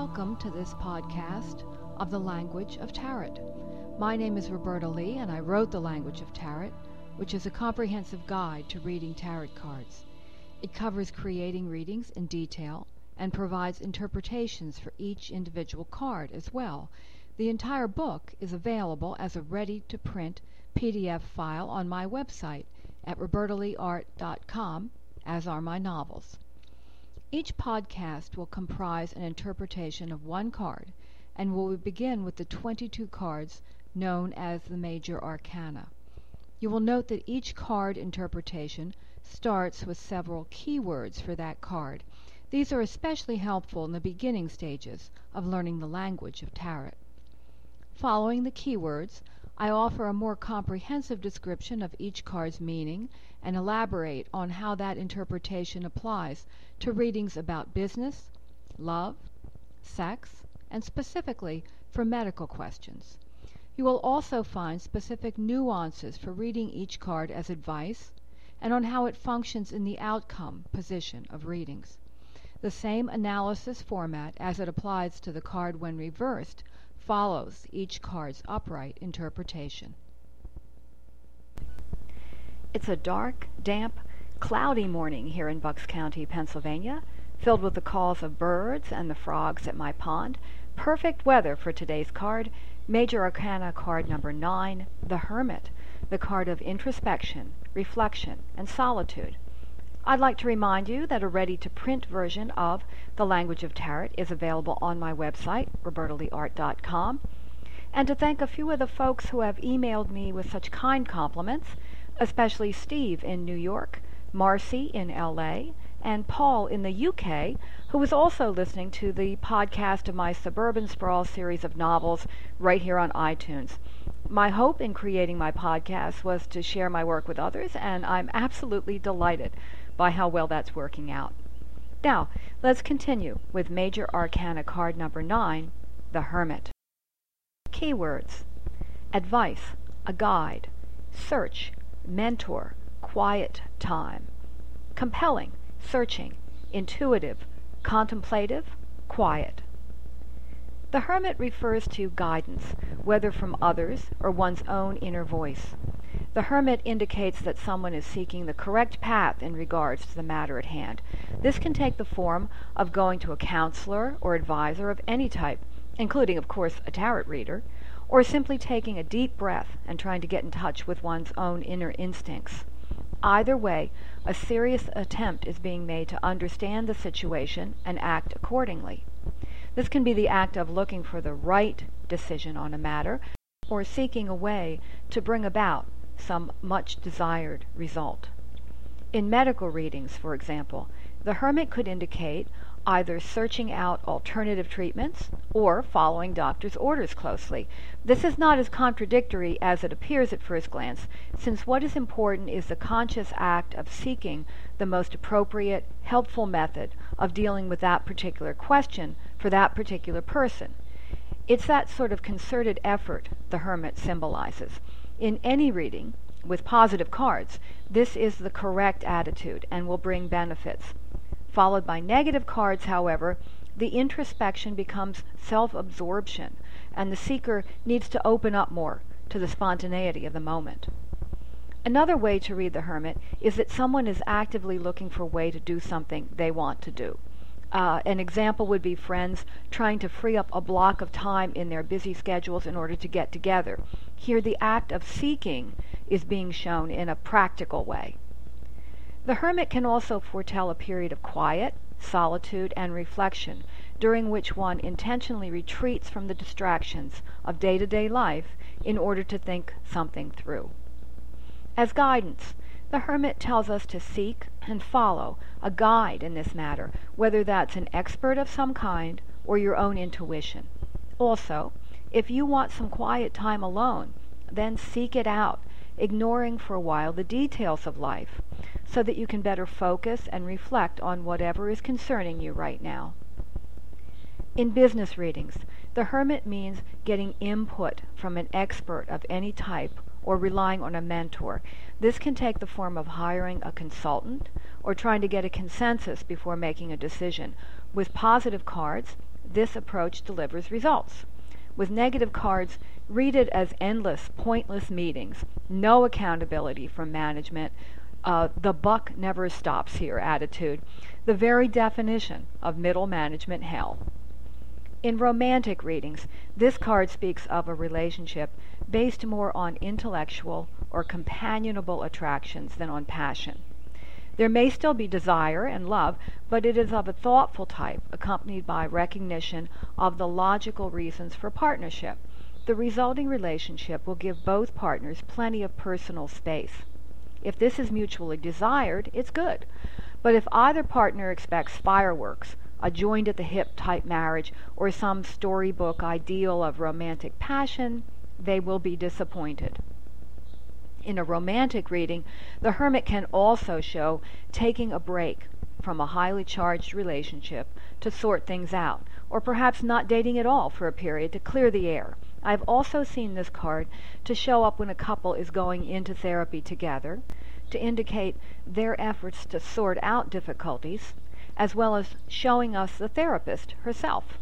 Welcome to this podcast of the Language of Tarot. My name is Roberta Lee, and I wrote The Language of Tarot, which is a comprehensive guide to reading tarot cards. It covers creating readings in detail and provides interpretations for each individual card as well. The entire book is available as a ready-to-print PDF file on my website at robertaleeart.com, as are my novels. Each podcast will comprise an interpretation of one card, and will begin with the 22 cards known as the Major Arcana. You will note that each card interpretation starts with several keywords for that card. These are especially helpful in the beginning stages of learning the language of tarot. Following the keywords, I offer a more comprehensive description of each card's meaning and elaborate on how that interpretation applies to readings about business, love, sex, and specifically for medical questions. You will also find specific nuances for reading each card as advice and on how it functions in the outcome position of readings. The same analysis format as it applies to the card when reversed follows each card's upright interpretation. It's a dark, damp, cloudy morning here in Bucks County, Pennsylvania, filled with the calls of birds and the frogs at my pond. Perfect weather for today's card, Major Arcana card number 9, The Hermit, the card of introspection, reflection, and solitude. I'd like to remind you that a ready-to-print version of The Language of Tarot is available on my website, robertaleeart.com, and to thank a few of the folks who have emailed me with such kind compliments, especially Steve in New York, Marcy in L.A., and Paul in the U.K., who was also listening to the podcast of my Suburban Sprawl series of novels right here on iTunes. My hope in creating my podcast was to share my work with others, and I'm absolutely delighted by how well that's working out. Now, let's continue with Major Arcana card number 9, The Hermit. Keywords: advice, a guide, search, mentor, quiet time, compelling, searching, intuitive, contemplative, quiet. The Hermit refers to guidance, whether from others or one's own inner voice. The Hermit indicates that someone is seeking the correct path in regards to the matter at hand. This can take the form of going to a counselor or advisor of any type, including, of course, a tarot reader, or simply taking a deep breath and trying to get in touch with one's own inner instincts. Either way, a serious attempt is being made to understand the situation and act accordingly. This can be the act of looking for the right decision on a matter, or seeking a way to bring about some much-desired result. In medical readings, for example, the Hermit could indicate either searching out alternative treatments or following doctor's orders closely. This is not as contradictory as it appears at first glance, since what is important is the conscious act of seeking the most appropriate, helpful method of dealing with that particular question for that particular person. It's that sort of concerted effort the Hermit symbolizes. In any reading, with positive cards, this is the correct attitude and will bring benefits. Followed by negative cards, however, the introspection becomes self-absorption, and the seeker needs to open up more to the spontaneity of the moment. Another way to read the Hermit is that someone is actively looking for a way to do something they want to do. An example would be friends trying to free up a block of time in their busy schedules in order to get together. Here the act of seeking is being shown in a practical way. The Hermit can also foretell a period of quiet, solitude, and reflection, during which one intentionally retreats from the distractions of day-to-day life in order to think something through. As guidance, the Hermit tells us to seek and follow a guide in this matter, whether that's an expert of some kind or your own intuition. Also, if you want some quiet time alone, then seek it out, ignoring for a while the details of life, so that you can better focus and reflect on whatever is concerning you right now. In business readings, the Hermit means getting input from an expert of any type or relying on a mentor. This can take the form of hiring a consultant or trying to get a consensus before making a decision. With positive cards, this approach delivers results. With negative cards, read it as endless, pointless meetings, no accountability from management, the buck never stops here attitude, the very definition of middle management hell. In romantic readings, this card speaks of a relationship based more on intellectual or companionable attractions than on passion. There may still be desire and love, but it is of a thoughtful type, accompanied by recognition of the logical reasons for partnership. The resulting relationship will give both partners plenty of personal space. If this is mutually desired, it's good. But if either partner expects fireworks, a joined-at-the-hip type marriage, or some storybook ideal of romantic passion, they will be disappointed. In a romantic reading, the Hermit can also show taking a break from a highly charged relationship to sort things out, or perhaps not dating at all for a period to clear the air. I've also seen this card to show up when a couple is going into therapy together, to indicate their efforts to sort out difficulties, as well as showing us the therapist herself.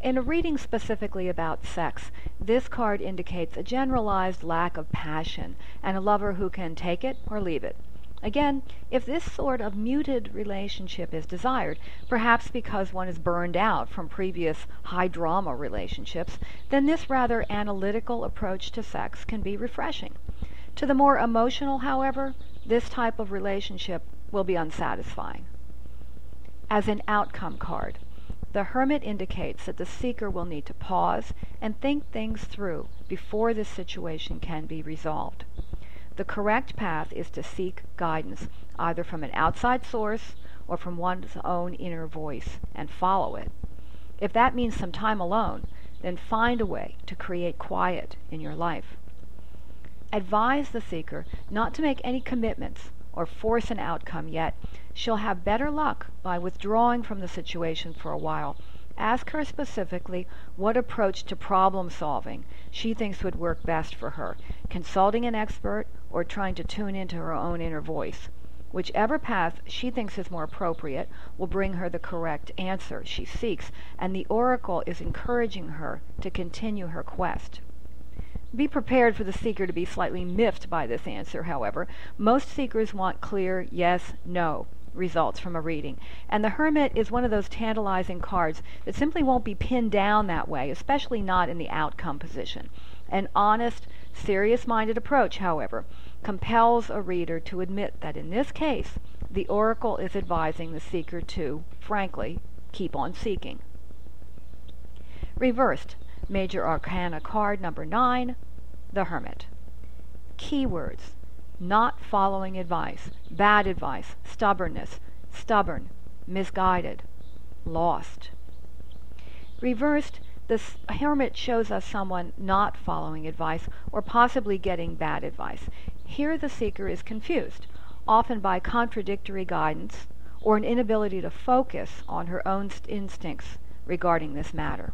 In a reading specifically about sex, this card indicates a generalized lack of passion and a lover who can take it or leave it. Again, if this sort of muted relationship is desired, perhaps because one is burned out from previous high-drama relationships, then this rather analytical approach to sex can be refreshing. To the more emotional, however, this type of relationship will be unsatisfying. As an outcome card, the Hermit indicates that the seeker will need to pause and think things through before this situation can be resolved. The correct path is to seek guidance, either from an outside source or from one's own inner voice, and follow it. If that means some time alone, then find a way to create quiet in your life. Advise the seeker not to make any commitments or force an outcome yet. She'll have better luck by withdrawing from the situation for a while. Ask her specifically what approach to problem solving she thinks would work best for her, consulting an expert or trying to tune into her own inner voice. Whichever path she thinks is more appropriate will bring her the correct answer she seeks, and the oracle is encouraging her to continue her quest. Be prepared for the seeker to be slightly miffed by this answer, however. Most seekers want clear yes, no results from a reading, and the Hermit is one of those tantalizing cards that simply won't be pinned down that way, especially not in the outcome position. An honest, serious-minded approach, however, compels a reader to admit that in this case, the oracle is advising the seeker to, frankly, keep on seeking. Reversed. Major Arcana card number 9, the Hermit. Keywords: not following advice, bad advice, stubbornness, stubborn, misguided, lost. Reversed, the Hermit shows us someone not following advice or possibly getting bad advice. Here the seeker is confused, often by contradictory guidance or an inability to focus on her own instincts regarding this matter.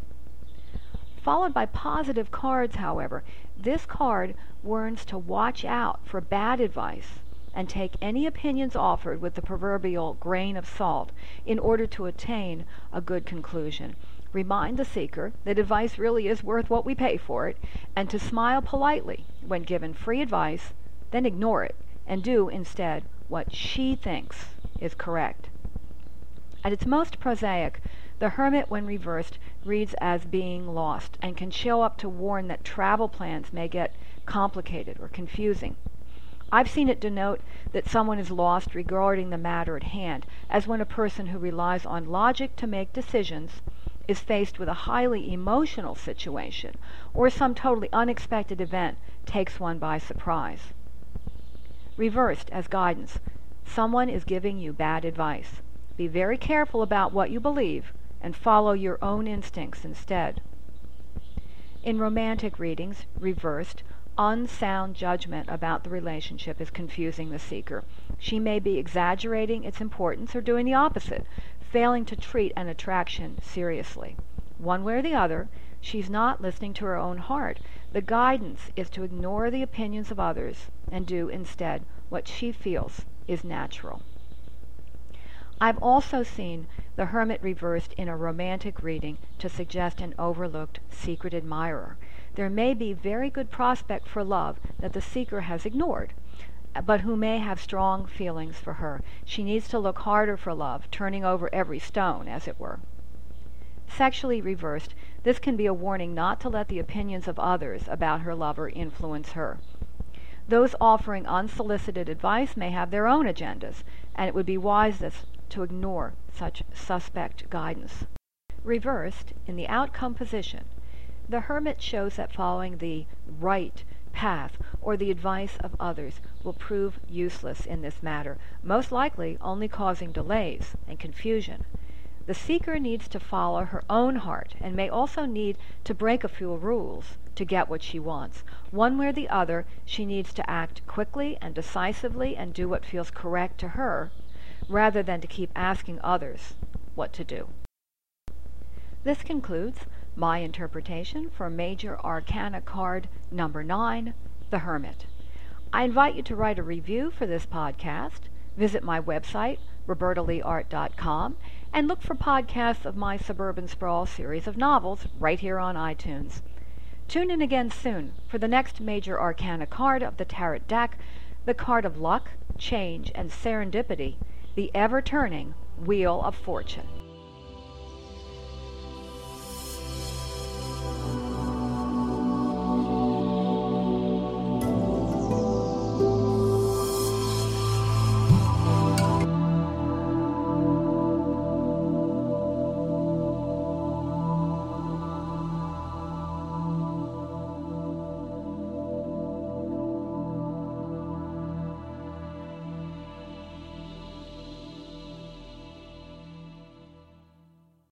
Followed by positive cards, however, this card warns to watch out for bad advice and take any opinions offered with the proverbial grain of salt in order to attain a good conclusion. Remind the seeker that advice really is worth what we pay for it, and to smile politely when given free advice, then ignore it and do instead what she thinks is correct. At its most prosaic, the Hermit, when reversed, reads as being lost and can show up to warn that travel plans may get complicated or confusing. I've seen it denote that someone is lost regarding the matter at hand, as when a person who relies on logic to make decisions is faced with a highly emotional situation, or some totally unexpected event takes one by surprise. Reversed as guidance, someone is giving you bad advice. Be very careful about what you believe, and follow your own instincts instead. In romantic readings, reversed, unsound judgment about the relationship is confusing the seeker. She may be exaggerating its importance or doing the opposite, failing to treat an attraction seriously. One way or the other, she's not listening to her own heart. The guidance is to ignore the opinions of others and do instead what she feels is natural. I've also seen the Hermit reversed in a romantic reading to suggest an overlooked secret admirer. There may be very good prospect for love that the seeker has ignored, but who may have strong feelings for her. She needs to look harder for love, turning over every stone, as it were. Sexually reversed, this can be a warning not to let the opinions of others about her lover influence her. Those offering unsolicited advice may have their own agendas, and it would be wisest to ignore such suspect guidance. Reversed, in the outcome position, the Hermit shows that following the right path or the advice of others will prove useless in this matter, most likely only causing delays and confusion. The seeker needs to follow her own heart and may also need to break a few rules to get what she wants. One way or the other, she needs to act quickly and decisively and do what feels correct to her, rather than to keep asking others what to do. This concludes my interpretation for Major Arcana card number 9, The Hermit. I invite you to write a review for this podcast. Visit my website, robertaleeart.com, and look for podcasts of my Suburban Sprawl series of novels right here on iTunes. Tune in again soon for the next Major Arcana card of the Tarot deck, the card of luck, change, and serendipity, the ever-turning Wheel of Fortune.